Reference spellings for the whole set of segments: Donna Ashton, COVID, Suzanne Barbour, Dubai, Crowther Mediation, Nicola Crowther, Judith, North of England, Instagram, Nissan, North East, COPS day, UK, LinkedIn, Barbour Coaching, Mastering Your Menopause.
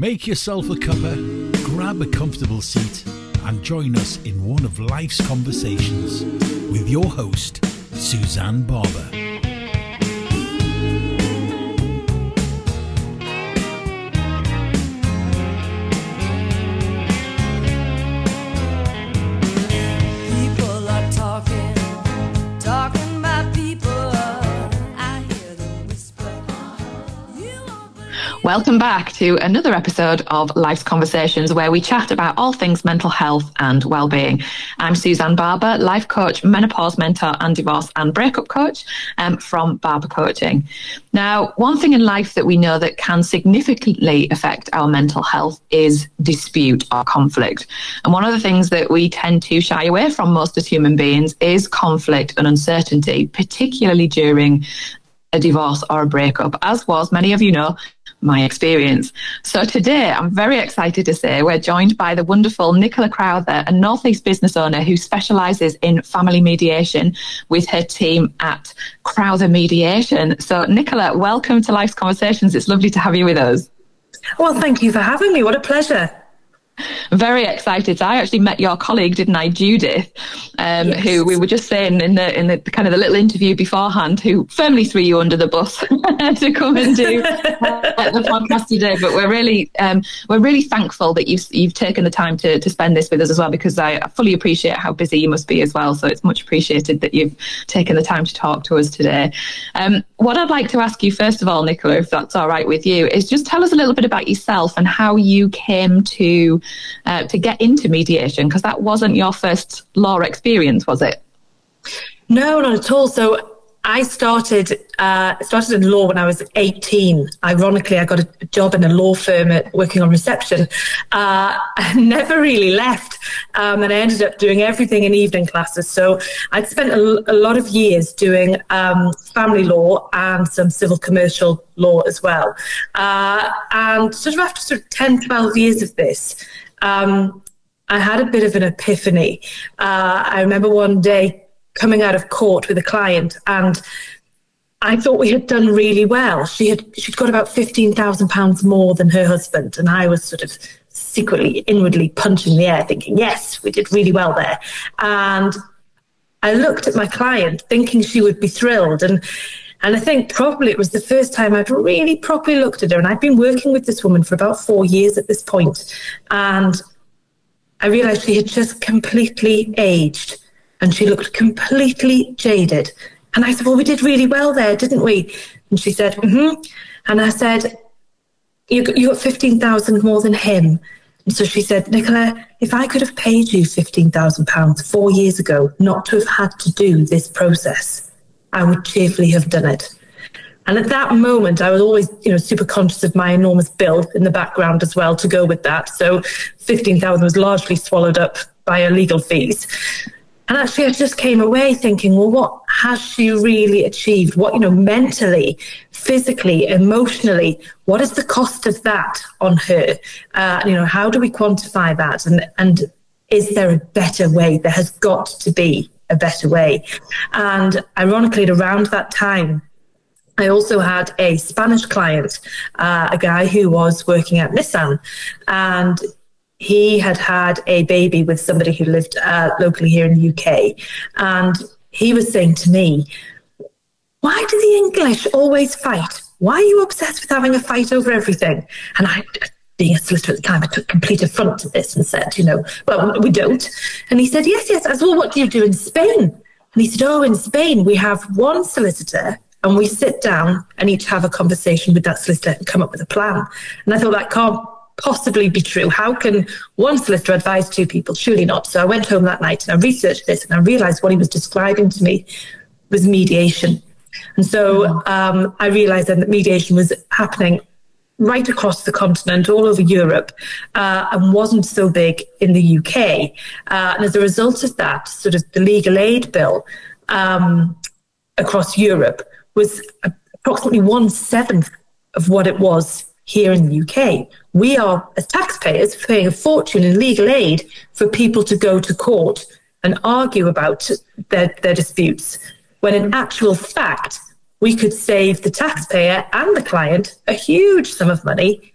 Make yourself a cuppa, grab a comfortable seat, and join us in one of life's conversations with your host, Suzanne Barbour. Welcome back to another episode of Life's Conversations, where we chat about all things mental health and well-being. I'm Suzanne Barbour, life coach, menopause mentor and divorce and breakup coach from Barbour Coaching. Now, one thing in life that we know that can significantly affect our mental health is dispute or conflict. And one of the things that we tend to shy away from most as human beings is conflict and uncertainty, particularly during a divorce or a breakup, as was, many of you know, my experience. So today, I'm very excited to say we're joined by the wonderful Nicola Crowther, a Northeast business owner who specialises in family mediation with her team at Crowther Mediation. So Nicola, welcome to Life's Conversations. It's lovely to have you with us. Well, thank you for having me. What a pleasure. Very excited. So I actually met your colleague, didn't I, Judith, yes, who we were just saying in the kind of the little interview beforehand, who firmly threw you under the bus to come and do the podcast today. But we're really thankful that you've taken the time to spend this with us as well, because I fully appreciate how busy you must be as well. So it's much appreciated that you've taken the time to talk to us today. What I'd like to ask you first of all, Nicola, if that's all right with you, is just tell us a little bit about yourself and how you came to get into mediation, because that wasn't your first law experience, was it? No, not at all. So I started in law when I was 18. Ironically, I got a job in a law firm working on reception. I never really left, and I ended up doing everything in evening classes. So I'd spent a lot of years doing family law and some civil commercial law as well. And after 10, 12 years of this, I had a bit of an epiphany. I remember one day coming out of court with a client, and I thought we had done really well. She'd got about £15,000 more than her husband, and I was sort of secretly, inwardly punching the air thinking, yes, we did really well there. And I looked at my client thinking she would be thrilled, and I think probably it was the first time I'd really properly looked at her. And I'd been working with this woman for about 4 years at this point, and I realised she had just completely aged and she looked completely jaded. And I said, well, we did really well there, didn't we? And she said, mm-hmm. And I said, you got 15,000 more than him. And so she said, Nicola, if I could have paid you £15,000 4 years ago not to have had to do this process, I would cheerfully have done it. And at that moment, I was always, super conscious of my enormous bill in the background as well to go with that. So 15,000 was largely swallowed up by her legal fees. And actually, I just came away thinking, well, what has she really achieved? What, mentally, physically, emotionally, what is the cost of that on her? How do we quantify that? And is there a better way? There has got to be a better way. And ironically, at around that time, I also had a Spanish client, a guy who was working at Nissan, and he had had a baby with somebody who lived locally here in the UK. And he was saying to me, why do the English always fight? Why are you obsessed with having a fight over everything? And I, being a solicitor at the time, I took complete affront to this and said, well, we don't. And he said, yes. I said, well, what do you do in Spain? And he said, oh, in Spain, we have one solicitor and we sit down and each have a conversation with that solicitor and come up with a plan. And I thought, that can't possibly be true. How can one solicitor advise two people? Surely not. So I went home that night and I researched this, and I realised what he was describing to me was mediation. And so I realised then that mediation was happening right across the continent, all over Europe, and wasn't so big in the UK. And as a result of that, sort of the legal aid bill across Europe was approximately 1/7 of what it was here in the UK. We are, as taxpayers, paying a fortune in legal aid for people to go to court and argue about their disputes, when in actual fact, we could save the taxpayer and the client a huge sum of money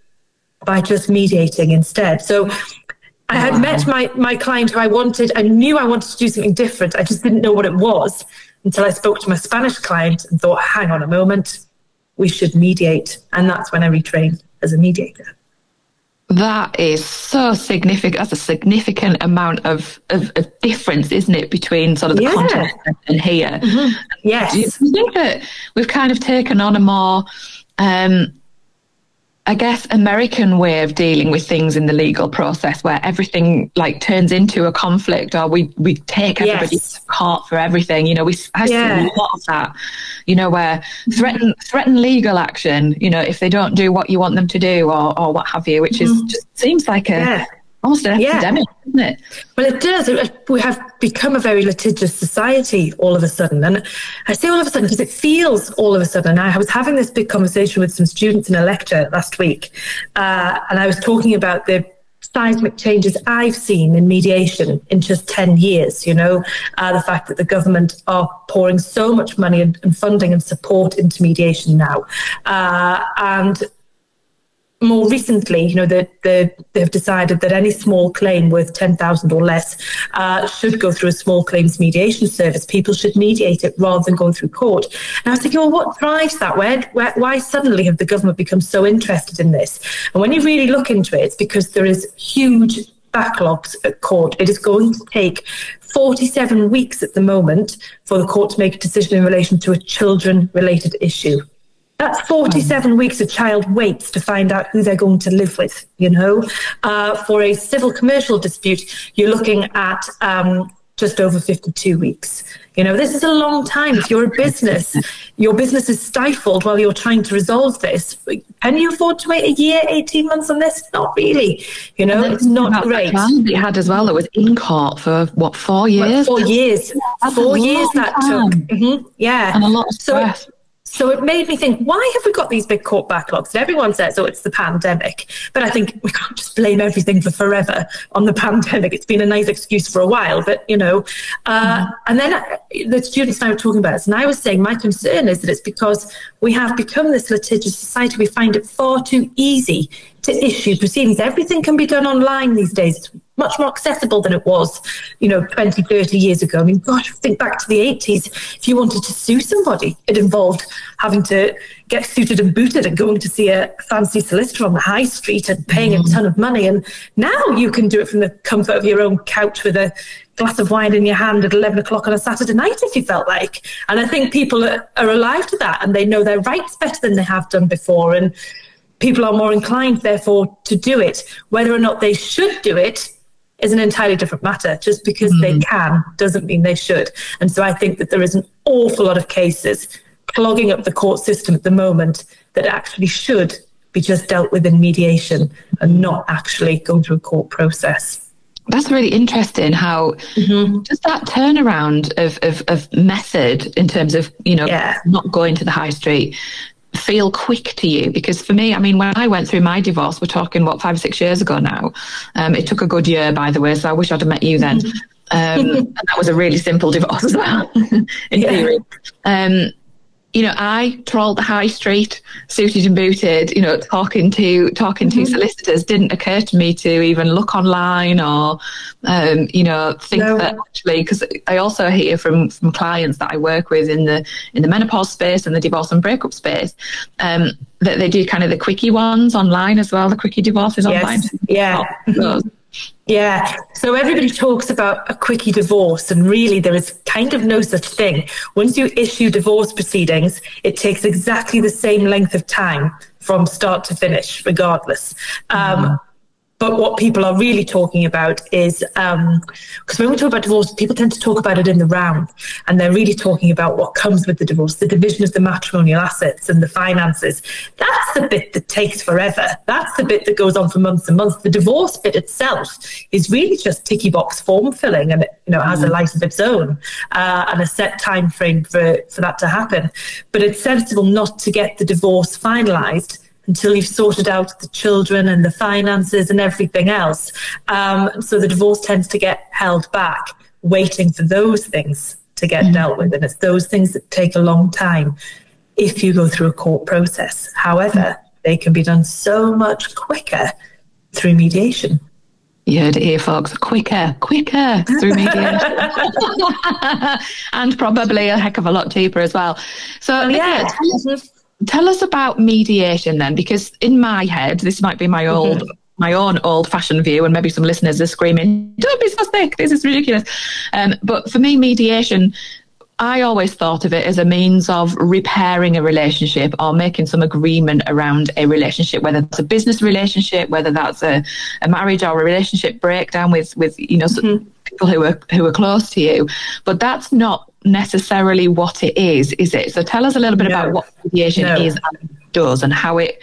by just mediating instead. So I had met my client who I wanted. I knew I wanted to do something different. I just didn't know what it was until I spoke to my Spanish client and thought, hang on a moment, we should mediate. And that's when I retrained as a mediator. That is so significant. That's a significant amount of difference, isn't it, between sort of the context and here. Mm-hmm. Yes. Do you think that we've kind of taken on a more, I guess, American way of dealing with things in the legal process where everything like turns into a conflict, or we take everybody to court for everything. You know, I see a lot of that, you know, where threaten legal action, you know, if they don't do what you want them to do or what have you, which is just seems like almost an epidemic, isn't it? Well, it does. We have become a very litigious society all of a sudden. And I say all of a sudden because it feels all of a sudden. And I was having this big conversation with some students in a lecture last week. And I was talking about the seismic changes I've seen in mediation in just 10 years, you know, the fact that the government are pouring so much money and funding and support into mediation now. And more recently, you know, they've decided that any small claim worth $10,000 or less should go through a small claims mediation service. People should mediate it rather than going through court. And I was thinking, well, what drives that? Why suddenly have the government become so interested in this? And when you really look into it, it's because there is huge backlogs at court. It is going to take 47 weeks at the moment for the court to make a decision in relation to a children-related issue. That's 47 weeks a child waits to find out who they're going to live with, you know. For a civil commercial dispute, you're looking at just over 52 weeks. You know, this is a long time. If you're a business, your business is stifled while you're trying to resolve this. Can you afford to wait a year, 18 months on this? Not really. You know, it's not great. It had as well that was in court for, what, 4 years? 4 years. That's 4 years that took. Mm-hmm. Yeah. And a lot of stress. So it made me think, why have we got these big court backlogs? And everyone says, oh, it's the pandemic. But I think we can't just blame everything for forever on the pandemic. It's been a nice excuse for a while, but, you know. And then the students and I were talking about this, and I was saying my concern is that it's because we have become this litigious society. We find it far too easy to issue proceedings. Everything can be done online these days. It's much more accessible than it was, you know, 20, 30 years ago. I mean, gosh, think back to the 80s. If you wanted to sue somebody, it involved having to get suited and booted and going to see a fancy solicitor on the high street and paying a ton of money. And now you can do it from the comfort of your own couch with a glass of wine in your hand at 11 o'clock on a Saturday night if you felt like. And I think people are alive to that, and they know their rights better than they have done before. And people are more inclined, therefore, to do it. Whether or not they should do it is an entirely different matter. Just because they can doesn't mean they should. And so I think that there is an awful lot of cases clogging up the court system at the moment that actually should be just dealt with in mediation and not actually going through a court process. That's really interesting how just that turnaround of method in terms of, you know, not going to the high street feel quick to you. Because for me, I mean, when I went through my divorce, we're talking, what, 5 or 6 years ago now. It took a good year, by the way, so I wish I'd have met you then. And that was a really simple divorce as well, in theory. You know, I trawled the high street, suited and booted, you know, talking to solicitors. Didn't occur to me to even look online or, you know, think that actually, because I also hear from clients that I work with in the menopause space and the divorce and breakup space, that they do kind of the quickie ones online as well, the quickie divorces online. Yeah. Yeah, so everybody talks about a quickie divorce, and really there is kind of no such thing. Once you issue divorce proceedings, it takes exactly the same length of time from start to finish, regardless. But what people are really talking about is, because when we talk about divorce, people tend to talk about it in the round, and they're really talking about what comes with the divorce, the division of the matrimonial assets and the finances. That's the bit that takes forever. That's the bit that goes on for months and months. The divorce bit itself is really just ticky box form filling, and it, you know, has a life of its own and a set time frame for that to happen. But it's sensible not to get the divorce finalised until you've sorted out the children and the finances and everything else. So the divorce tends to get held back, waiting for those things to get dealt with. And it's those things that take a long time if you go through a court process. However, They can be done so much quicker through mediation. You heard it here, folks. Quicker through mediation. And probably a heck of a lot cheaper as well. So, tell us about mediation then, because in my head, this might be my old... Mm-hmm. my own old-fashioned view, and maybe some listeners are screaming, don't be so thick, this is ridiculous. But for me, mediation, I always thought of it as a means of repairing a relationship or making some agreement around a relationship, whether that's a business relationship, whether that's a marriage or a relationship breakdown with mm-hmm. people who are close to you. But that's not necessarily what it is it? So tell us a little bit about what mediation is and does, and how it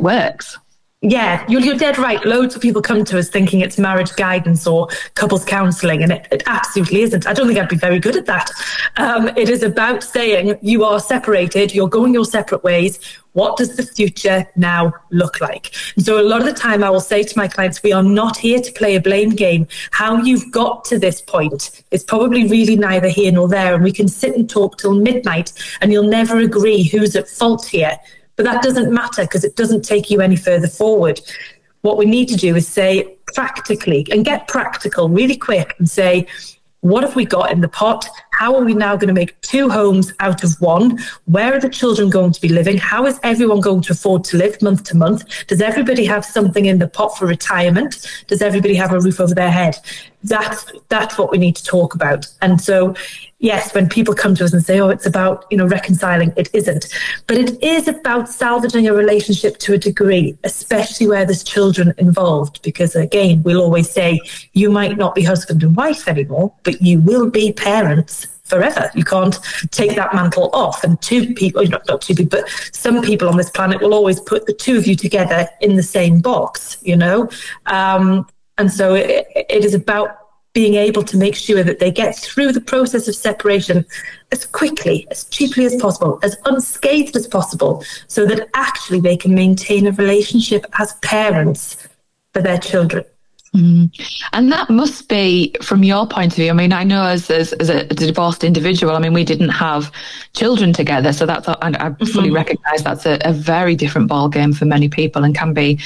works. Yeah, you're dead right. Loads of people come to us thinking it's marriage guidance or couples counselling, and it absolutely isn't. I don't think I'd be very good at that. It is about saying you are separated, you're going your separate ways. What does the future now look like? And so a lot of the time I will say to my clients, we are not here to play a blame game. How you've got to this point is probably really neither here nor there, and we can sit and talk till midnight and you'll never agree who's at fault here. But that doesn't matter because it doesn't take you any further forward. What we need to do is say practically and get practical really quick and say, what have we got in the pot? How are we now going to make two homes out of one? Where are the children going to be living? How is everyone going to afford to live month to month? Does everybody have something in the pot for retirement? Does everybody have a roof over their head? That's what we need to talk about. And so, yes, when people come to us and say, oh, it's about, reconciling, it isn't. But it is about salvaging a relationship to a degree, especially where there's children involved. Because, again, we'll always say, you might not be husband and wife anymore, but you will be parents forever. You can't take that mantle off. And some people on this planet will always put the two of you together in the same box, And so it is about being able to make sure that they get through the process of separation as quickly, as cheaply as possible, as unscathed as possible, so that actually they can maintain a relationship as parents for their children. Mm. And that must be, from your point of view, I mean, I know as a divorced individual, I mean, we didn't have children together. So that's, and I fully recognise that's a very different ballgame for many people, and can be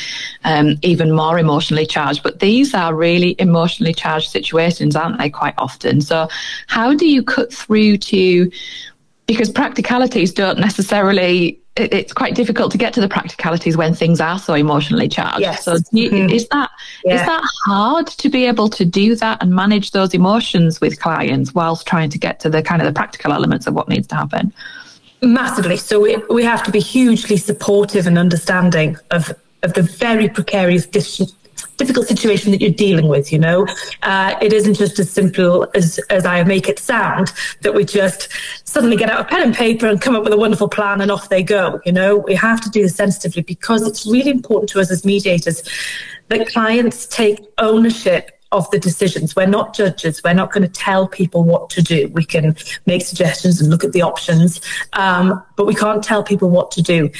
even more emotionally charged. But these are really emotionally charged situations, aren't they, quite often? So how do you cut through to, because practicalities don't necessarily... It's quite difficult to get to the practicalities when things are so emotionally charged. Yes. So is that hard to be able to do that and manage those emotions with clients whilst trying to get to the kind of the practical elements of what needs to happen? Massively. So we have to be hugely supportive and understanding of the very precarious difficult situation that you're dealing with, It isn't just as simple as I make it sound, that we just suddenly get out a pen and paper and come up with a wonderful plan and off they go, We have to do this sensitively, because it's really important to us as mediators that clients take ownership of the decisions. We're not judges. We're not going to tell people what to do. We can make suggestions and look at the options, but we can't tell people what to do.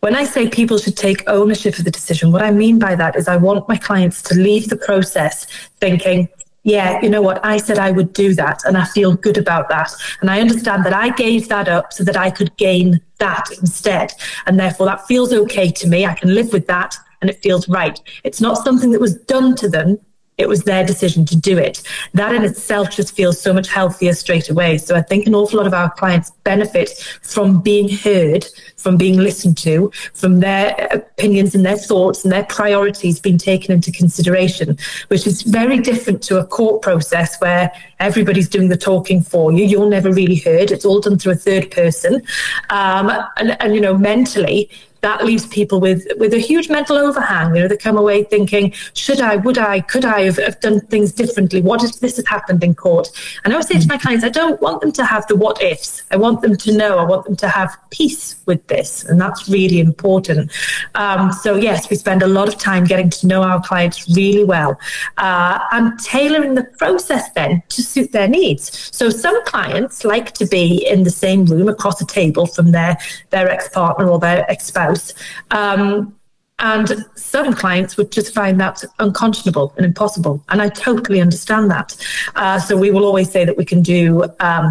When I say people should take ownership of the decision, what I mean by that is I want my clients to leave the process thinking, yeah, you know what, I said I would do that and I feel good about that. And I understand that I gave that up so that I could gain that instead. And therefore that feels okay to me. I can live with that and it feels right. It's not something that was done to them. It was their decision to do it. That in itself just feels so much healthier straight away. So I think an awful lot of our clients benefit from being heard, from being listened to, from their opinions and their thoughts and their priorities being taken into consideration, which is very different to a court process where everybody's doing the talking for you. You're never really heard. It's all done through a third person. Mentally, that leaves people with a huge mental overhang. They come away thinking, should I, would I, could I have done things differently? What if this had happened in court? And I always say to my clients, I don't want them to have the what ifs. I want them to know, I want them to have peace with this. And that's really important. So yes, we spend a lot of time getting to know our clients really well, and tailoring the process then to suit their needs. So some clients like to be in the same room across a table from their ex-partner or their ex-spouse. And some clients would just find that unconscionable and impossible. And I totally understand that. So we will always say that we can do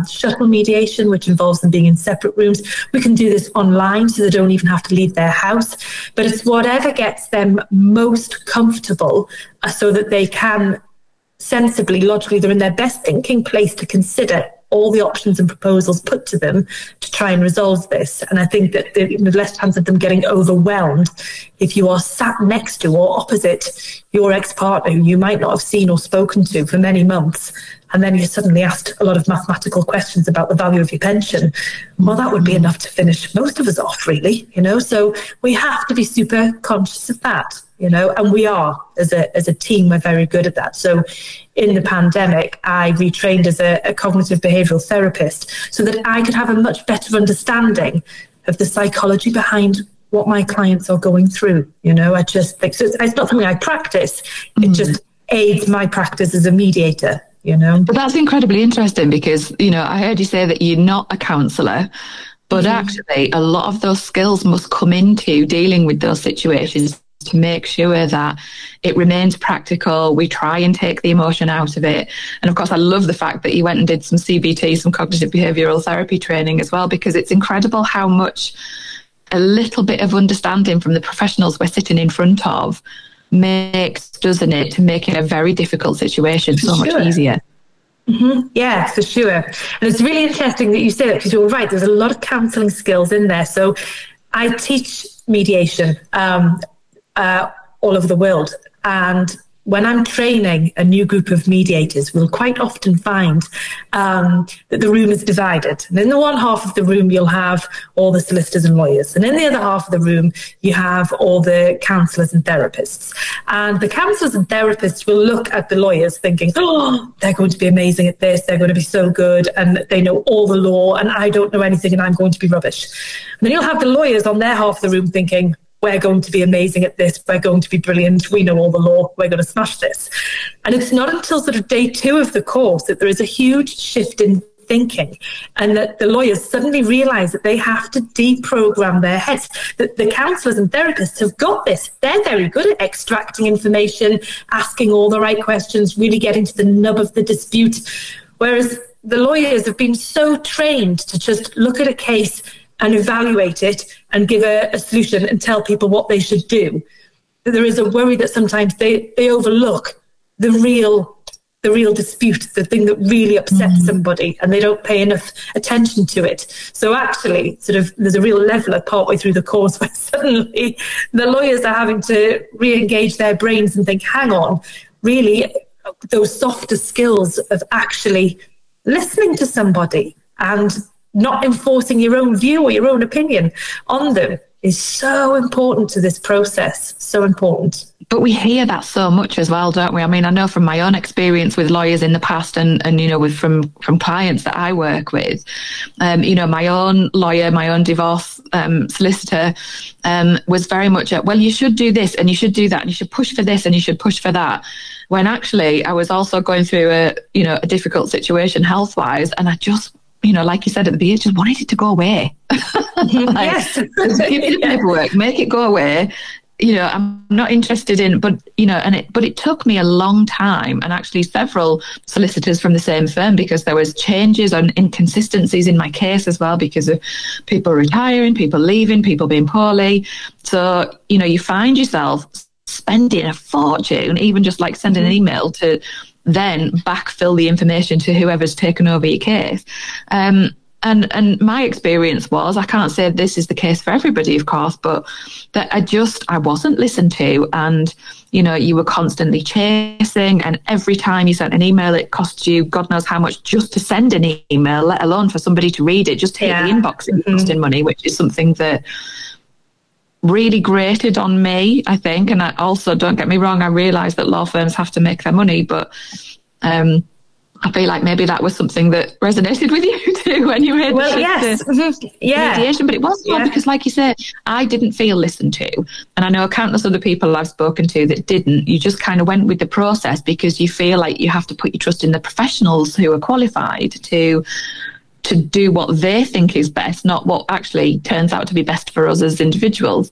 shuttle mediation, which involves them being in separate rooms. We can do this online, so they don't even have to leave their house. But it's whatever gets them most comfortable so that they can sensibly, logically, they're in their best thinking place to consider all the options and proposals put to them to try and resolve this. And I think that there's less chance of them getting overwhelmed if you are sat next to or opposite your ex-partner who you might not have seen or spoken to for many months, and then you're suddenly asked a lot of mathematical questions about the value of your pension. Well, that would be enough to finish most of us off, really, you know. So we have to be super conscious of that, you know, and we are, as a team, we're very good at that. So in the pandemic, I retrained as a cognitive behavioural therapist so that I could have a much better understanding of the psychology behind what my clients are going through. You know, I just think, so it's not something I practice, it just aids my practice as a mediator, you know. But that's incredibly interesting because, you know, I heard you say that you're not a counsellor, but actually a lot of those skills must come into dealing with those situations to make sure that it remains practical. We try and take the emotion out of it. And of course, I love the fact that you went and did some CBT, some cognitive behavioural therapy training as well, because it's incredible how much a little bit of understanding from the professionals we're sitting in front of makes, doesn't it, to making a very difficult situation so much easier. Mm-hmm. Yeah, for sure. And it's really interesting that you say that because you're right, there's a lot of counselling skills in there. So I teach mediation all over the world. And when I'm training a new group of mediators, we'll quite often find that the room is divided. And in the one half of the room, you'll have all the solicitors and lawyers. And in the other half of the room, you have all the counsellors and therapists. And the counsellors and therapists will look at the lawyers thinking, oh, they're going to be amazing at this. They're going to be so good. And they know all the law. And I don't know anything. And I'm going to be rubbish. And then you'll have the lawyers on their half of the room thinking, we're going to be amazing at this. We're going to be brilliant. We know all the law. We're going to smash this. And it's not until sort of day two of the course that there is a huge shift in thinking and that the lawyers suddenly realise that they have to deprogram their heads, that the counsellors and therapists have got this. They're very good at extracting information, asking all the right questions, really getting to the nub of the dispute. Whereas the lawyers have been so trained to just look at a case and evaluate it and give a solution and tell people what they should do. There is a worry that sometimes they overlook the real dispute, the thing that really upsets somebody, and they don't pay enough attention to it. So actually, sort of, there's a real leveler partway through the course where suddenly the lawyers are having to re-engage their brains and think, hang on, really, those softer skills of actually listening to somebody and not enforcing your own view or your own opinion on them is so important to this process, so important. But we hear that so much as well, don't we? I mean, I know from my own experience with lawyers in the past and you know, with from clients that I work with, you know, my own lawyer, my own divorce solicitor was very much at, well, you should do this and you should do that and you should push for this and you should push for that. When actually I was also going through a difficult situation health-wise, and I just, you know, like you said at the beginning, just wanted it to go away. Just give me the paperwork, make it go away. You know, I'm not interested in, but, you know, but it took me a long time and actually several solicitors from the same firm because there was changes and inconsistencies in my case as well because of people retiring, people leaving, people being poorly. So, you know, you find yourself spending a fortune, even just like sending an email to then backfill the information to whoever's taken over your case. And my experience was, I can't say this is the case for everybody, of course, but that I wasn't listened to. And, you know, you were constantly chasing, and every time you sent an email, it cost you God knows how much just to send an email, let alone for somebody to read it, just hit the inbox and costing money, which is something that really grated on me, I think. And I also, don't get me wrong, I realise that law firms have to make their money, but I feel like maybe that was something that resonated with you too when you heard mediation. But it was hard because, like you said, I didn't feel listened to. And I know countless other people I've spoken to that didn't. You just kind of went with the process because you feel like you have to put your trust in the professionals who are qualified to do what they think is best, not what actually turns out to be best for us as individuals.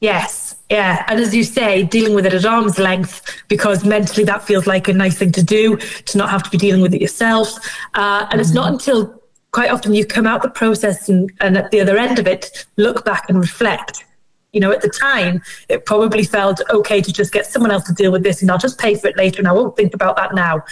Yes, Yeah, and as you say, dealing with it at arm's length, because mentally that feels like a nice thing to do, to not have to be dealing with it yourself. And it's not until quite often you come out the process and at the other end of it, look back and reflect. You know, at the time, it probably felt okay to just get someone else to deal with this, and I'll just pay for it later and I won't think about that now.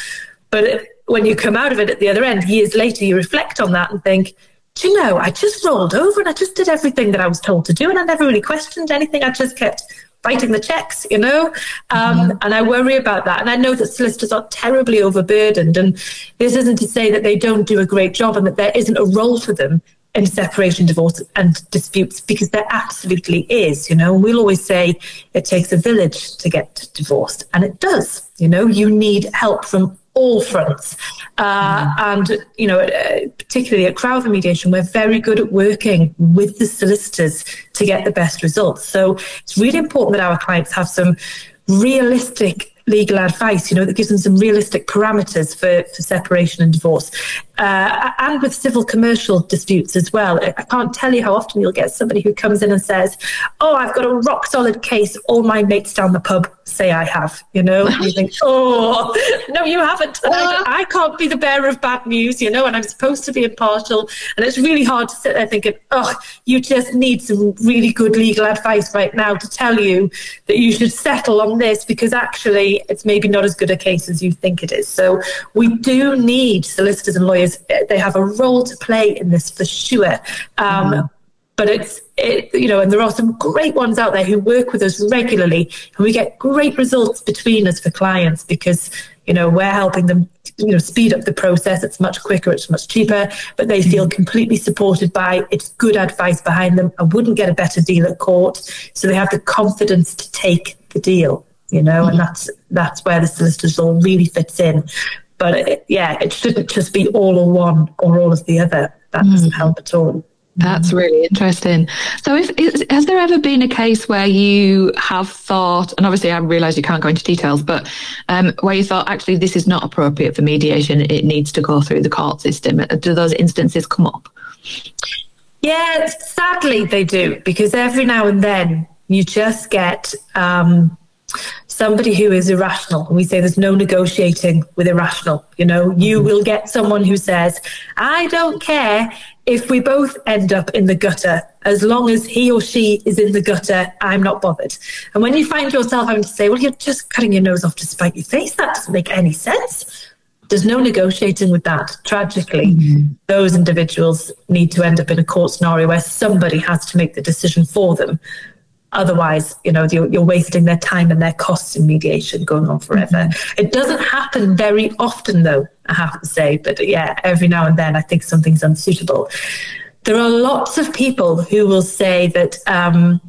But when you come out of it at the other end, years later, you reflect on that and think, do you know, I just rolled over and I just did everything that I was told to do, and I never really questioned anything. I just kept writing the checks, you know, and I worry about that. And I know that solicitors are terribly overburdened, and this isn't to say that they don't do a great job and that there isn't a role for them in separation, divorce and disputes, because there absolutely is, you know. And we'll always say it takes a village to get divorced, and it does, you know. You need help from all fronts. And, you know, particularly at Crowther Mediation, we're very good at working with the solicitors to get the best results. So it's really important that our clients have some realistic legal advice, you know, that gives them some realistic parameters for separation and divorce. And with civil commercial disputes as well. I can't tell you how often you'll get somebody who comes in and says, oh, I've got a rock solid case. All my mates down the pub say I have, you know. And you think, oh, no, you haven't. I can't be the bearer of bad news, you know, and I'm supposed to be impartial. And it's really hard to sit there thinking, oh, you just need some really good legal advice right now to tell you that you should settle on this, because actually it's maybe not as good a case as you think it is. So we do need solicitors and lawyers. They have a role to play in this for sure. But it's, you know, and there are some great ones out there who work with us regularly, and we get great results between us for clients, because, you know, we're helping them, you know, speed up the process. It's much quicker, it's much cheaper, but they feel completely supported by, it's good advice behind them. I wouldn't get a better deal at court. So they have the confidence to take the deal. You know, and that's where the solicitor's role really fits in. But it shouldn't just be all or one or all of the other. That doesn't help at all. That's really interesting. So has there ever been a case where you have thought, and obviously I realise you can't go into details, but where you thought, actually, this is not appropriate for mediation, it needs to go through the court system? Do those instances come up? Yeah, sadly they do, because every now and then you just get... somebody who is irrational. And we say there's no negotiating with irrational. You know, you will get someone who says, I don't care if we both end up in the gutter. As long as he or she is in the gutter, I'm not bothered. And when you find yourself having to say, well, you're just cutting your nose off to spite your face, that doesn't make any sense. There's no negotiating with that. Tragically, those individuals need to end up in a court scenario where somebody has to make the decision for them. Otherwise, you know, you're wasting their time and their costs in mediation going on forever. It doesn't happen very often, though, I have to say. But yeah, every now and then I think something's unsuitable. There are lots of people who will say that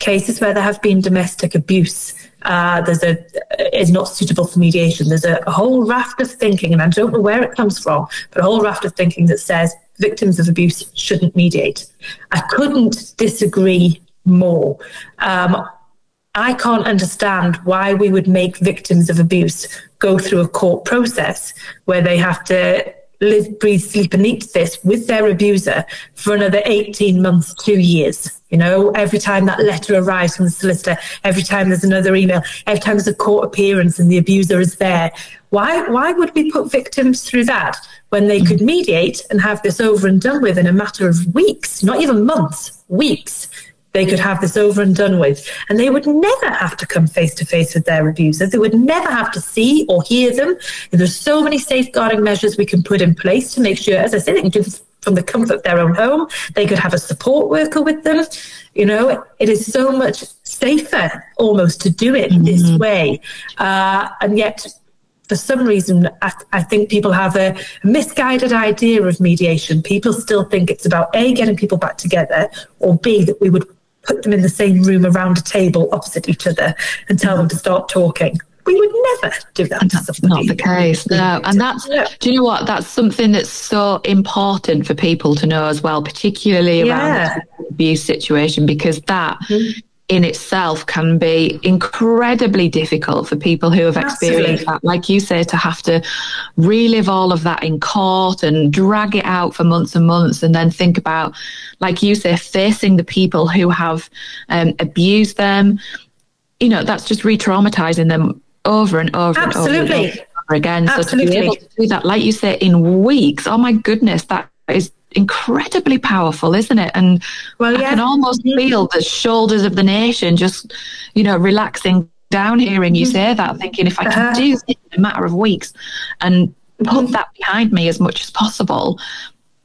cases where there have been domestic abuse is not suitable for mediation. There's a whole raft of thinking, and I don't know where it comes from, but a whole raft of thinking that says victims of abuse shouldn't mediate. I couldn't disagree more. I can't understand why we would make victims of abuse go through a court process where they have to live, breathe, sleep and eat this with their abuser for another 18 months, 2 years. You know, every time that letter arrives from the solicitor, every time there's another email, every time there's a court appearance and the abuser is there. Why would we put victims through that when they could mediate and have this over and done with in a matter of weeks, not even months, weeks? They could have this over and done with. And they would never have to come face to face with their abuser. They would never have to see or hear them. And there's so many safeguarding measures we can put in place to make sure, as I say, they can do this from the comfort of their own home. They could have a support worker with them. You know, it is so much safer almost to do it this way. And yet, for some reason, I think people have a misguided idea of mediation. People still think it's about A, getting people back together, or B, that we would put them in the same room around a table opposite each other and tell them to start talking. We would never do that. And that's not the case. No. And that's, do you know what? That's something that's so important for people to know as well, particularly around the abuse situation, because that in itself can be incredibly difficult for people who have experienced that, like you say, to have to relive all of that in court and drag it out for months and months, and then think about, like you say, facing the people who have abused them, you know, that's just re-traumatizing them over and over. Absolutely. And over and over again. Absolutely. So to be able to do that, like you say, in weeks, oh my goodness, that is incredibly powerful, isn't it? And well, yeah. I can almost feel the shoulders of the nation just, you know, relaxing down hearing you say that, thinking if I can do this in a matter of weeks and put that behind me as much as possible.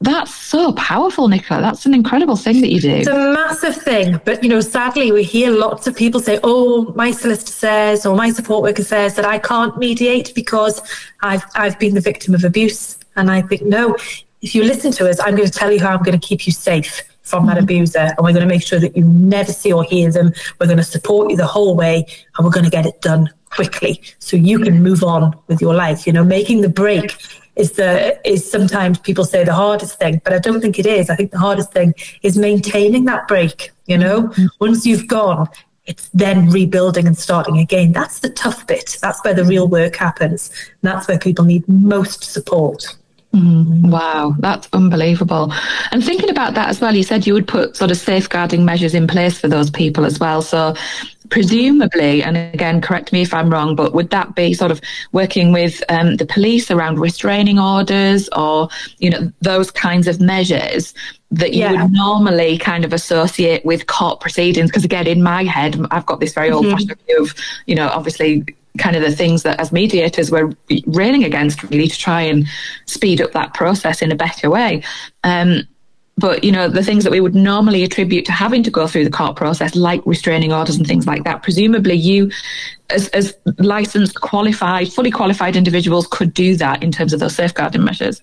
That's so powerful, Nicola. That's an incredible thing that you do. It's a massive thing. But, you know, sadly, we hear lots of people say, oh, my solicitor says or my support worker says that I can't mediate because I've been the victim of abuse. And I think, no, if you listen to us, I'm going to tell you how I'm going to keep you safe from that abuser. And we're going to make sure that you never see or hear them. We're going to support you the whole way and we're going to get it done quickly so you can move on with your life. You know, making the break is sometimes people say the hardest thing, but I don't think it is. I think the hardest thing is maintaining that break, you know. Once you've gone, it's then rebuilding and starting again. That's the tough bit. That's where the real work happens. And that's where people need most support. Wow, that's unbelievable. And thinking about that as well, you said you would put sort of safeguarding measures in place for those people as well. So presumably, and again, correct me if I'm wrong, but would that be sort of working with the police around restraining orders or, you know, those kinds of measures that you would normally kind of associate with court proceedings? Because again, in my head, I've got this very old-fashioned view of, you know, obviously kind of the things that as mediators we're railing against really to try and speed up that process in a better way. But, you know, the things that we would normally attribute to having to go through the court process, like restraining orders and things like that, presumably you, as licensed, qualified, fully qualified individuals could do that in terms of those safeguarding measures.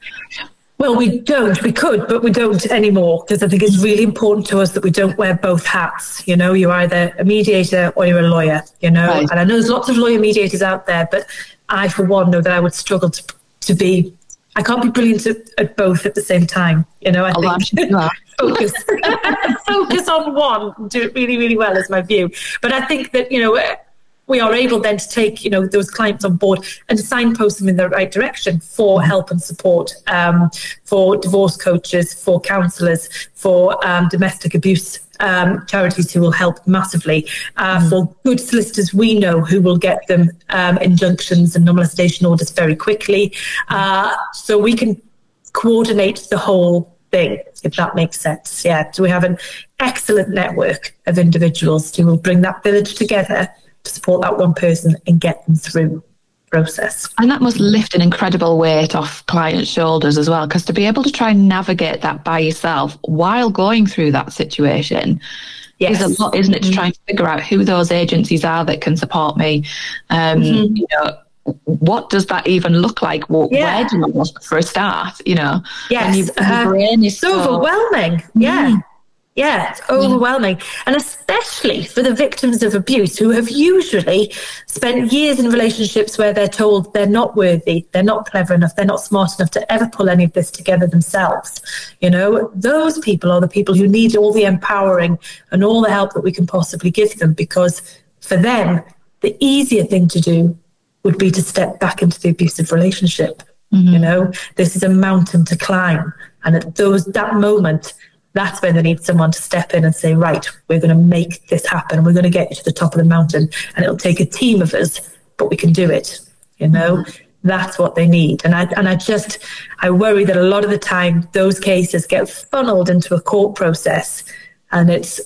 Well, we don't. We could, but we don't anymore because I think it's really important to us that we don't wear both hats. You know, you're either a mediator or you're a lawyer, you know. Right. And I know there's lots of lawyer mediators out there, but I, for one, know that I would struggle to be... I can't be brilliant at both at the same time. You know, I think focus on one and do it really, really well is my view. But I think that, you know, we are able then to take, you know, those clients on board and signpost them in the right direction for help and support, for divorce coaches, for counsellors, for domestic abuse charities who will help massively, for good solicitors we know who will get them injunctions and non-molestation orders very quickly. So we can coordinate the whole thing, if that makes sense. Yeah, so we have an excellent network of individuals who will bring that village together to support that one person and get them through process. And that must lift an incredible weight off clients' shoulders as well, because to be able to try and navigate that by yourself while going through that situation is a lot, isn't it, to try and figure out who those agencies are that can support me. You know, what does that even look like? Where do I look for a start? You know, your brain is so overwhelming. Yeah, it's overwhelming. And especially for the victims of abuse who have usually spent years in relationships where they're told they're not worthy, they're not clever enough, they're not smart enough to ever pull any of this together themselves. You know, those people are the people who need all the empowering and all the help that we can possibly give them, because for them, the easier thing to do would be to step back into the abusive relationship. You know, this is a mountain to climb. And at that moment, that's when they need someone to step in and say, right, we're going to make this happen. We're going to get you to the top of the mountain, and it'll take a team of us, but we can do it. You know, that's what they need. And I worry that a lot of the time those cases get funneled into a court process, and that's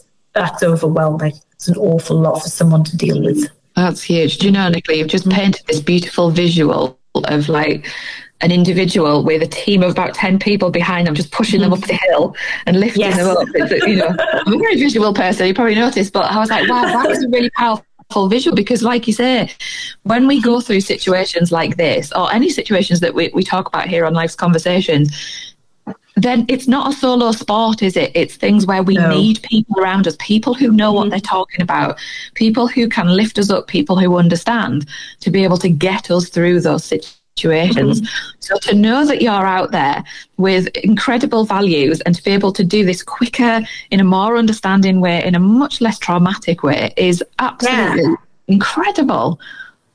overwhelming. It's an awful lot for someone to deal with. That's huge. Do you know, Nicola, you've just painted this beautiful visual of like an individual with a team of about 10 people behind them, just pushing them up the hill and lifting them up. It's, you know, I'm a very visual person, you probably noticed, but I was like, wow, that is a really powerful visual, because like you say, when we go through situations like this, or any situations that we talk about here on Life's Conversations, then it's not a solo sport, is it? It's things where we need people around us, people who know what they're talking about, people who can lift us up, people who understand, to be able to get us through those situations. So to know that you're out there with incredible values and to be able to do this quicker, in a more understanding way, in a much less traumatic way, is absolutely incredible.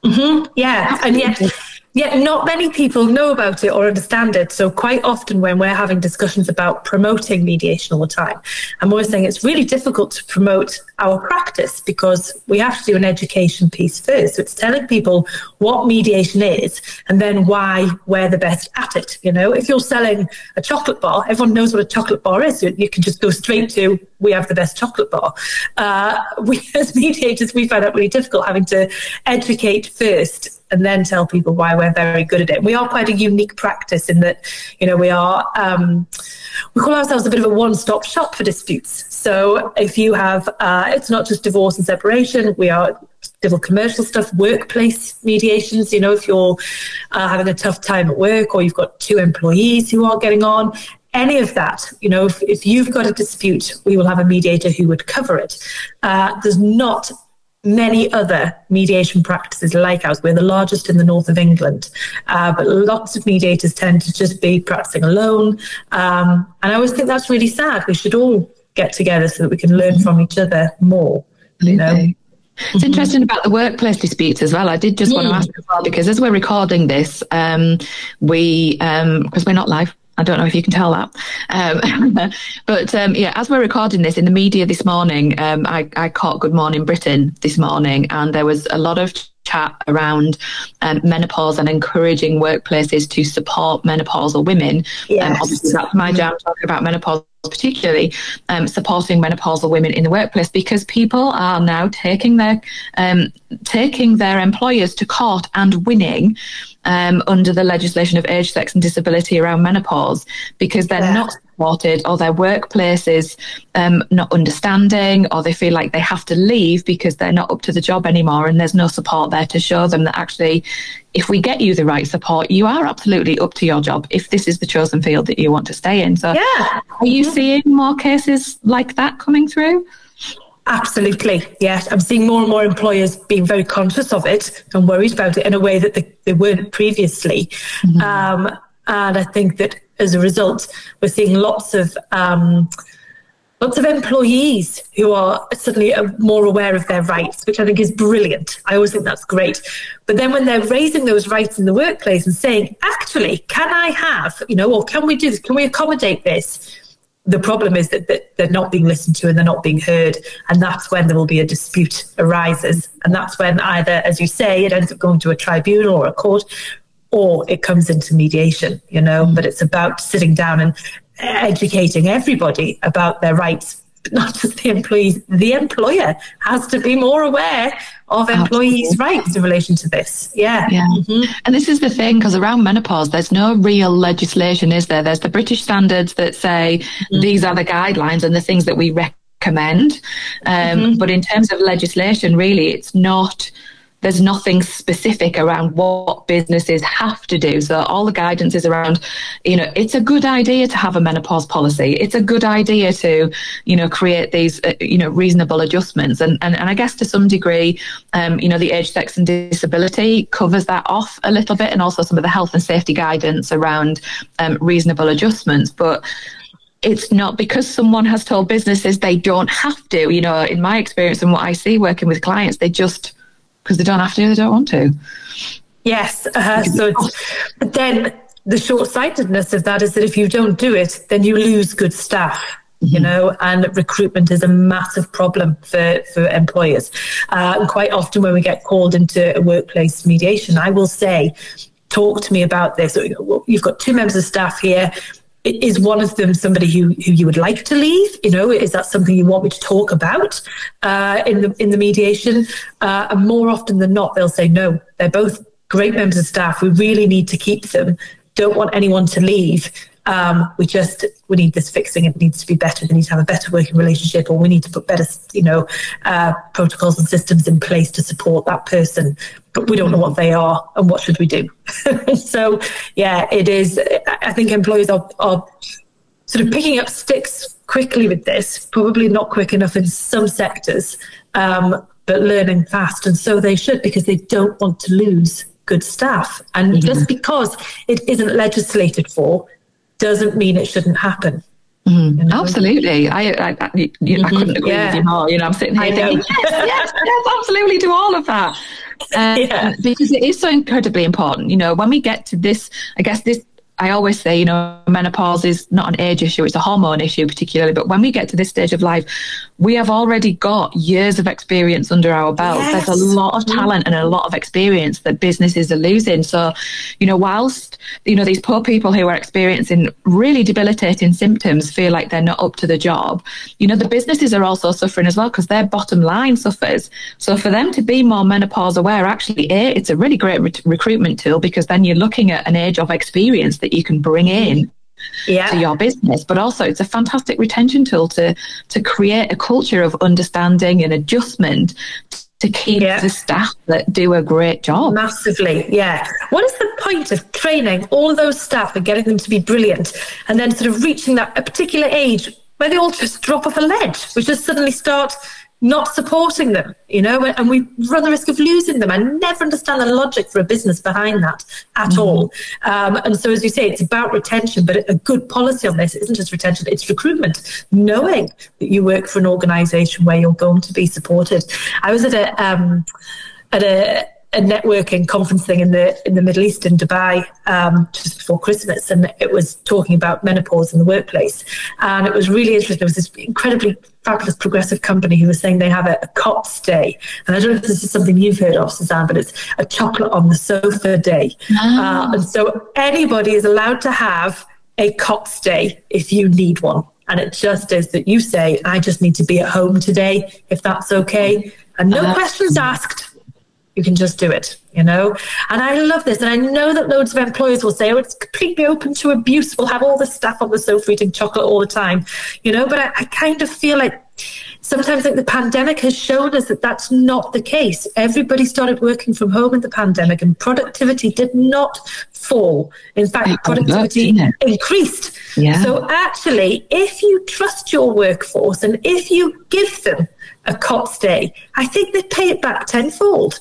Yeah, absolutely. And yet Yet not many people know about it or understand it. So quite often when we're having discussions about promoting mediation all the time, I'm always saying it's really difficult to promote our practice because we have to do an education piece first. So it's telling people what mediation is and then why we're the best at it. You know, if you're selling a chocolate bar, everyone knows what a chocolate bar is. So you can just go straight to, we have the best chocolate bar. We as mediators, we find that really difficult having to educate first and then tell people why we're very good at it. We are quite a unique practice in that, you know, we are, we call ourselves a bit of a one-stop shop for disputes. So if you have, it's not just divorce and separation, we are civil commercial stuff, workplace mediations, you know, if you're having a tough time at work or you've got two employees who aren't getting on, any of that, you know, if you've got a dispute, we will have a mediator who would cover it. There's not many other mediation practices like ours. We're the largest in the north of England, but lots of mediators tend to just be practicing alone. And I always think that's really sad. We should all get together so that we can learn from each other more. You know? It's interesting about the workplace disputes as well. I did just want to ask as well, because as we're recording this, because we're not live. I don't know if you can tell that. But as we're recording this in the media this morning, I caught Good Morning Britain this morning, and there was a lot of chat around menopause and encouraging workplaces to support menopausal women. Yes. Obviously, that's my job, talking about menopause, particularly supporting menopausal women in the workplace, because people are now taking their employers to court and winning under the legislation of age, sex and disability around menopause, because they're not supported, or their workplace is not understanding, or they feel like they have to leave because they're not up to the job anymore, and there's no support there to show them that actually, if we get you the right support, you are absolutely up to your job if this is the chosen field that you want to stay in. So are you seeing more cases like that coming through? Absolutely, yes. I'm seeing more and more employers being very conscious of it and worried about it in a way that they weren't previously. And I think that as a result, we're seeing lots of employees who are suddenly more aware of their rights, which I think is brilliant. I always think that's great. But then when they're raising those rights in the workplace and saying, actually, can I have, you know, or can we do this? Can we accommodate this? The problem is that they're not being listened to and they're not being heard. And that's when there will be a dispute arises. And that's when either, as you say, it ends up going to a tribunal or a court, or it comes into mediation, you know, but it's about sitting down and educating everybody about their rights, not just the employees. The employer has to be more aware of employees' rights in relation to this. And this is the thing, because around menopause there's no real legislation, is there? There's the British standards that say these are the guidelines and the things that we recommend, but in terms of legislation, really it's not. There's nothing specific around what businesses have to do. So all the guidance is around, you know, it's a good idea to have a menopause policy. It's a good idea to, you know, create these, you know, reasonable adjustments. And I guess to some degree, you know, the age, sex and disability covers that off a little bit, and also some of the health and safety guidance around reasonable adjustments. But it's not because someone has told businesses they don't have to. You know, in my experience and what I see working with clients, they just... because they don't have to, they don't want to. Yes. So it's, but then the short-sightedness of that is that if you don't do it, then you lose good staff, you know, and recruitment is a massive problem for employers. And quite often when we get called into a workplace mediation, I will say, talk to me about this. You've got two members of staff here. Is one of them somebody who you would like to leave? You know, is that something you want me to talk about in the mediation? And more often than not, they'll say, no, they're both great members of staff. We really need to keep them. Don't want anyone to leave. We need this fixing. It needs to be better. They need to have a better working relationship, or we need to put better, you know, protocols and systems in place to support that person. But we don't know what they are, and what should we do? So, yeah, it is. I think employers are sort of picking up sticks quickly with this, probably not quick enough in some sectors, but learning fast. And so they should, because they don't want to lose good staff. And just because it isn't legislated for doesn't mean it shouldn't happen. You know? Absolutely. I couldn't agree with you more. You know, I'm sitting here thinking, yes, absolutely, do all of that. Because it is so incredibly important. You know, when we get to this, I guess this, I always say, you know, menopause is not an age issue, it's a hormone issue particularly. But when we get to this stage of life, we have already got years of experience under our belt. Yes. There's a lot of talent and a lot of experience that businesses are losing. So, you know, whilst, you know, these poor people who are experiencing really debilitating symptoms feel like they're not up to the job, you know, the businesses are also suffering as well because their bottom line suffers. So for them to be more menopause aware, actually, it's a really great recruitment tool, because then you're looking at an age of experience that you can bring in to your business. But also it's a fantastic retention tool to create a culture of understanding and adjustment to keep the staff that do a great job. Massively, yeah. What is the point of training all those staff and getting them to be brilliant and then sort of reaching that a particular age where they all just drop off a ledge? We just suddenly start not supporting them, you know, and we run the risk of losing them. I never understand the logic for a business behind that at all. And so, as you say, it's about retention, but a good policy on this isn't just retention, it's recruitment, knowing that you work for an organisation where you're going to be supported. I was at a networking conference thing in the Middle East in Dubai just before Christmas, and it was talking about menopause in the workplace, and it was really interesting. There was this incredibly fabulous progressive company who was saying they have a COPS day, and I don't know if this is something you've heard of, Suzanne, but it's a chocolate on the sofa day. And so anybody is allowed to have a COPS day if you need one, and it just is that you say, I just need to be at home today, if that's okay, and no questions asked. You can just do it, you know? And I love this. And I know that loads of employers will say, oh, it's completely open to abuse. We'll have all the staff on the sofa eating chocolate all the time, you know? But I kind of feel like sometimes, like, the pandemic has shown us that that's not the case. Everybody started working from home in the pandemic, and productivity did not fall. In fact, productivity increased. Yeah. So actually, if you trust your workforce and if you give them a COPS day, I think they pay it back tenfold.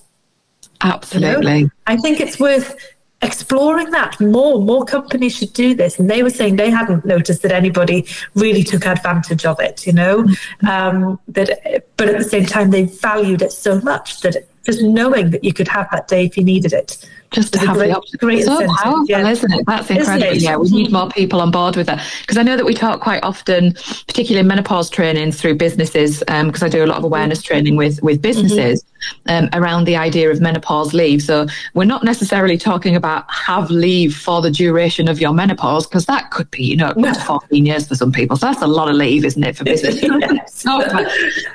Absolutely. You know, I think it's worth exploring that more. More companies should do this. And they were saying they hadn't noticed that anybody really took advantage of it, you know, but at the same time, they valued it so much that just knowing that you could have that day if you needed it. Just to have the option. It's so powerful, isn't it? That's incredible. Yeah, we need more people on board with that. Because I know that we talk quite often, particularly menopause trainings through businesses, because I do a lot of awareness training with businesses around the idea of menopause leave. So we're not necessarily talking about have leave for the duration of your menopause, because that could be, you know, up to 14 years for some people. So that's a lot of leave, isn't it, for business?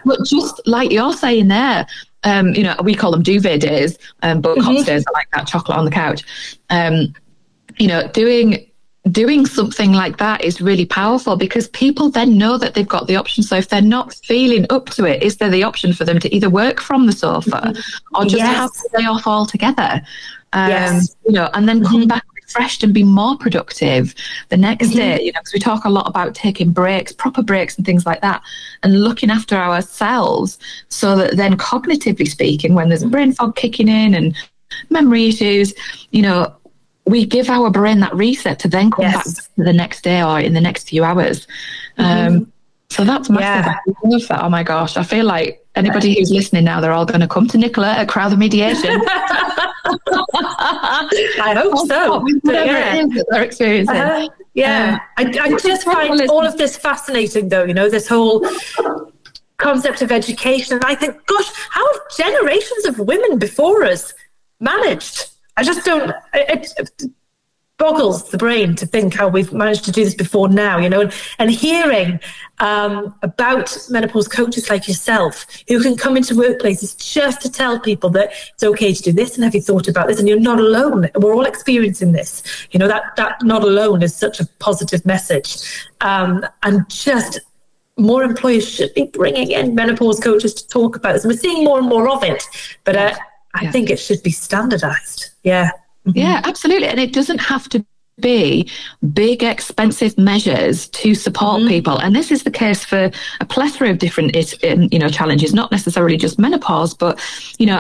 But just like you're saying there, you know, we call them duvet days, but COPS days are like that chocolate on the couch. You know, doing something like that is really powerful, because people then know that they've got the option. So if they're not feeling up to it, is there the option for them to either work from the sofa or just have the day off altogether? You know, and then come back refreshed and be more productive the next day, you know, because we talk a lot about taking breaks, proper breaks and things like that, and looking after ourselves, so that then cognitively speaking, when there's brain fog kicking in and memory issues, you know, we give our brain that reset to then come back the next day or in the next few hours. So that's massive. I love that. Oh my gosh, I feel like anybody who's listening now, they're all going to come to Nicola at Crowther Mediation. I hope so. Whatever it is that they're experiencing. I just find all of this fascinating, though, you know, this whole concept of education. And I think, gosh, how have generations of women before us managed? I just don't... It boggles the brain to think how we've managed to do this before now, you know, and hearing about menopause coaches like yourself who can come into workplaces just to tell people that it's okay to do this, and have you thought about this, and you're not alone, we're all experiencing this, you know, that not alone is such a positive message, and just more employers should be bringing in menopause coaches to talk about this. We're seeing more and more of it, but I think it should be standardized. Yeah, absolutely. And it doesn't have to be big, expensive measures to support people. And this is the case for a plethora of different, challenges, not necessarily just menopause, but,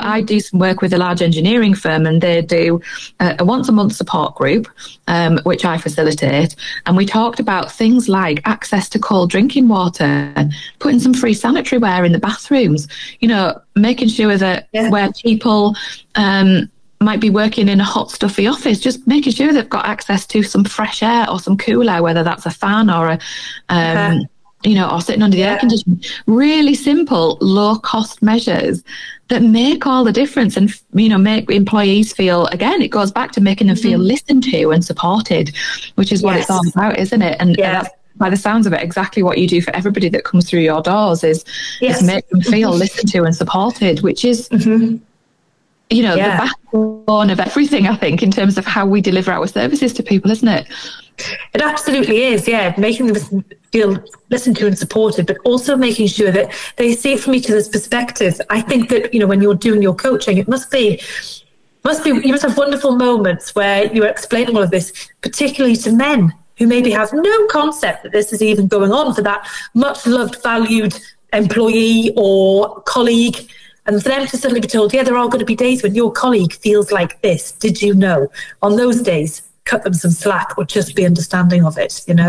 I do some work with a large engineering firm, and they do a once a month support group, which I facilitate. And we talked about things like access to cold drinking water, putting some free sanitary ware in the bathrooms, making sure that where people, might be working in a hot, stuffy office, just making sure they've got access to some fresh air or some cool air, whether that's a fan or a, or sitting under the air conditioning. Really simple, low-cost measures that make all the difference and, make employees feel, again, it goes back to making them feel listened to and supported, which is what it's all about, isn't it? And that's, by the sounds of it, exactly what you do for everybody that comes through your doors is make them feel listened to and supported, which is... the backbone of everything, I think, in terms of how we deliver our services to people, isn't it? It absolutely is, making them feel listened to and supported, but also making sure that they see it from each other's perspectives. I think that, when you're doing your coaching, it must be you must have wonderful moments where you're explaining all of this, particularly to men who maybe have no concept that this is even going on for that much-loved, valued employee or colleague. And for them to suddenly be told, there are going to be days when your colleague feels like this. Did you know? On those days, cut them some slack or just be understanding of it, And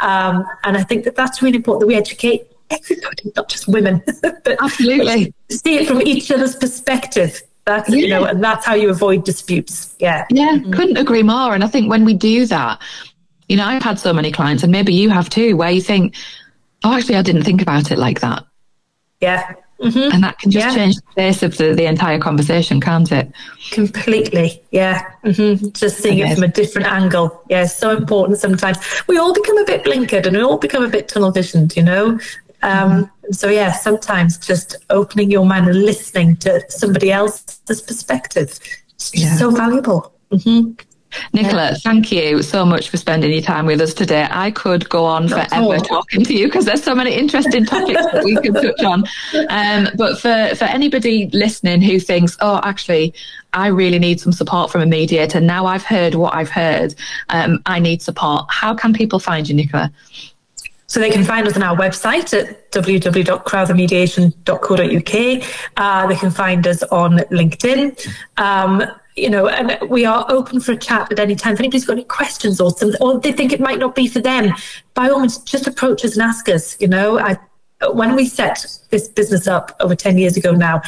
I think that that's really important, that we educate everybody, not just women. But absolutely. See it from each other's perspective. That's, and that's how you avoid disputes. Couldn't agree more. And I think when we do that, I've had so many clients, and maybe you have too, where you think, oh, actually, I didn't think about it like that. Yeah. Mm-hmm. And that can just change the face of the entire conversation, can't it? Completely, Just seeing it from a different angle. So important sometimes. We all become a bit blinkered and we all become a bit tunnel visioned, So, sometimes just opening your mind and listening to somebody else's perspective is so valuable. Mm-hmm. Nicola, thank you so much for spending your time with us today. I could go on forever talking to you because there's so many interesting topics that we could touch on. But for anybody listening who thinks, oh, actually, I really need some support from a mediator. Now I've heard what I've heard. I need support. How can people find you, Nicola? So they can find us on our website at www.crowthermediation.co.uk. They can find us on LinkedIn. And we are open for a chat at any time. If anybody's got any questions or something, or they think it might not be for them, by all means, just approach us and ask us. When we set this business up over 10 years ago now,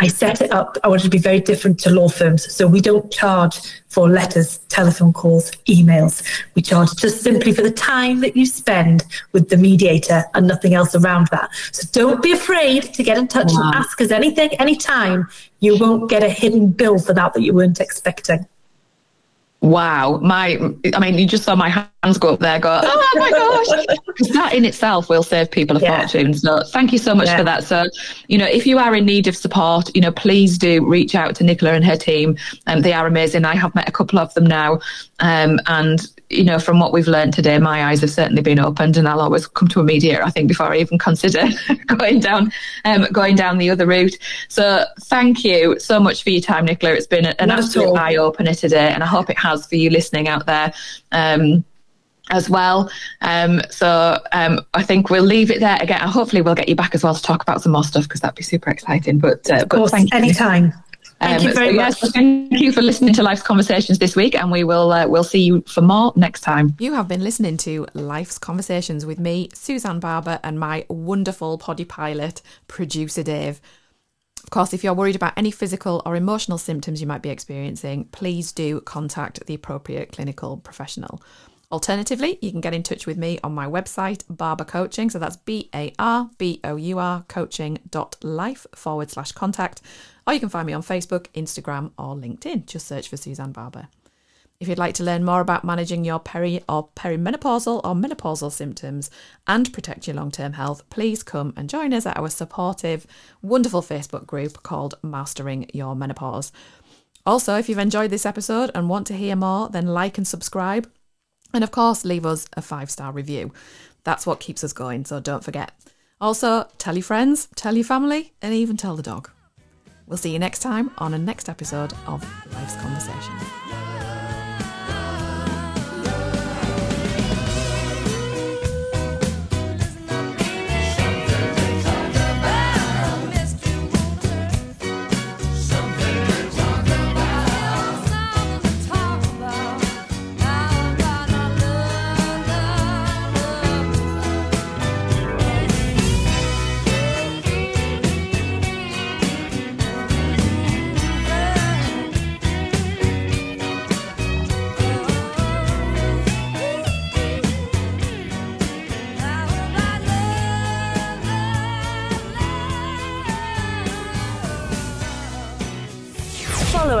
I set it up. I wanted to be very different to law firms. So we don't charge for letters, telephone calls, emails. We charge just simply for the time that you spend with the mediator and nothing else around that. So don't be afraid to get in touch and ask us anything, anytime. You won't get a hidden bill for that you weren't expecting. Wow. You just saw my hands go up there, oh my gosh. Because that in itself will save people a fortune. So thank you so much for that. So, if you are in need of support, please do reach out to Nicola and her team. They are amazing. I have met a couple of them now. And from what we've learned today, my eyes have certainly been opened, and I'll always come to a mediator, I think, before I even consider going down the other route. So thank you so much for your time, Nicola. It's been an absolute eye-opener today, and I hope it has for you listening out there as well. I think we'll leave it there again. Hopefully we'll get you back as well to talk about some more stuff, because that'd be super exciting. But of course, thank you. Anytime. Thank you very much. Thank you for listening to Life's Conversations this week, and we will we'll see you for more next time. You have been listening to Life's Conversations with me, Suzanne Barbour, and my wonderful poddy pilot, producer Dave. Of course, if you're worried about any physical or emotional symptoms you might be experiencing, please do contact the appropriate clinical professional. Alternatively, you can get in touch with me on my website, Barbour Coaching. So that's BARBOUR coaching.life/contact. Or you can find me on Facebook, Instagram or LinkedIn. Just search for Suzanne Barbour. If you'd like to learn more about managing your peri or perimenopausal or menopausal symptoms and protect your long-term health, please come and join us at our supportive, wonderful Facebook group called Mastering Your Menopause. Also, if you've enjoyed this episode and want to hear more, then like and subscribe. And of course, leave us a 5-star review. That's what keeps us going, so don't forget. Also, tell your friends, tell your family, and even tell the dog. We'll see you next time on the next episode of Life's Conversations. follow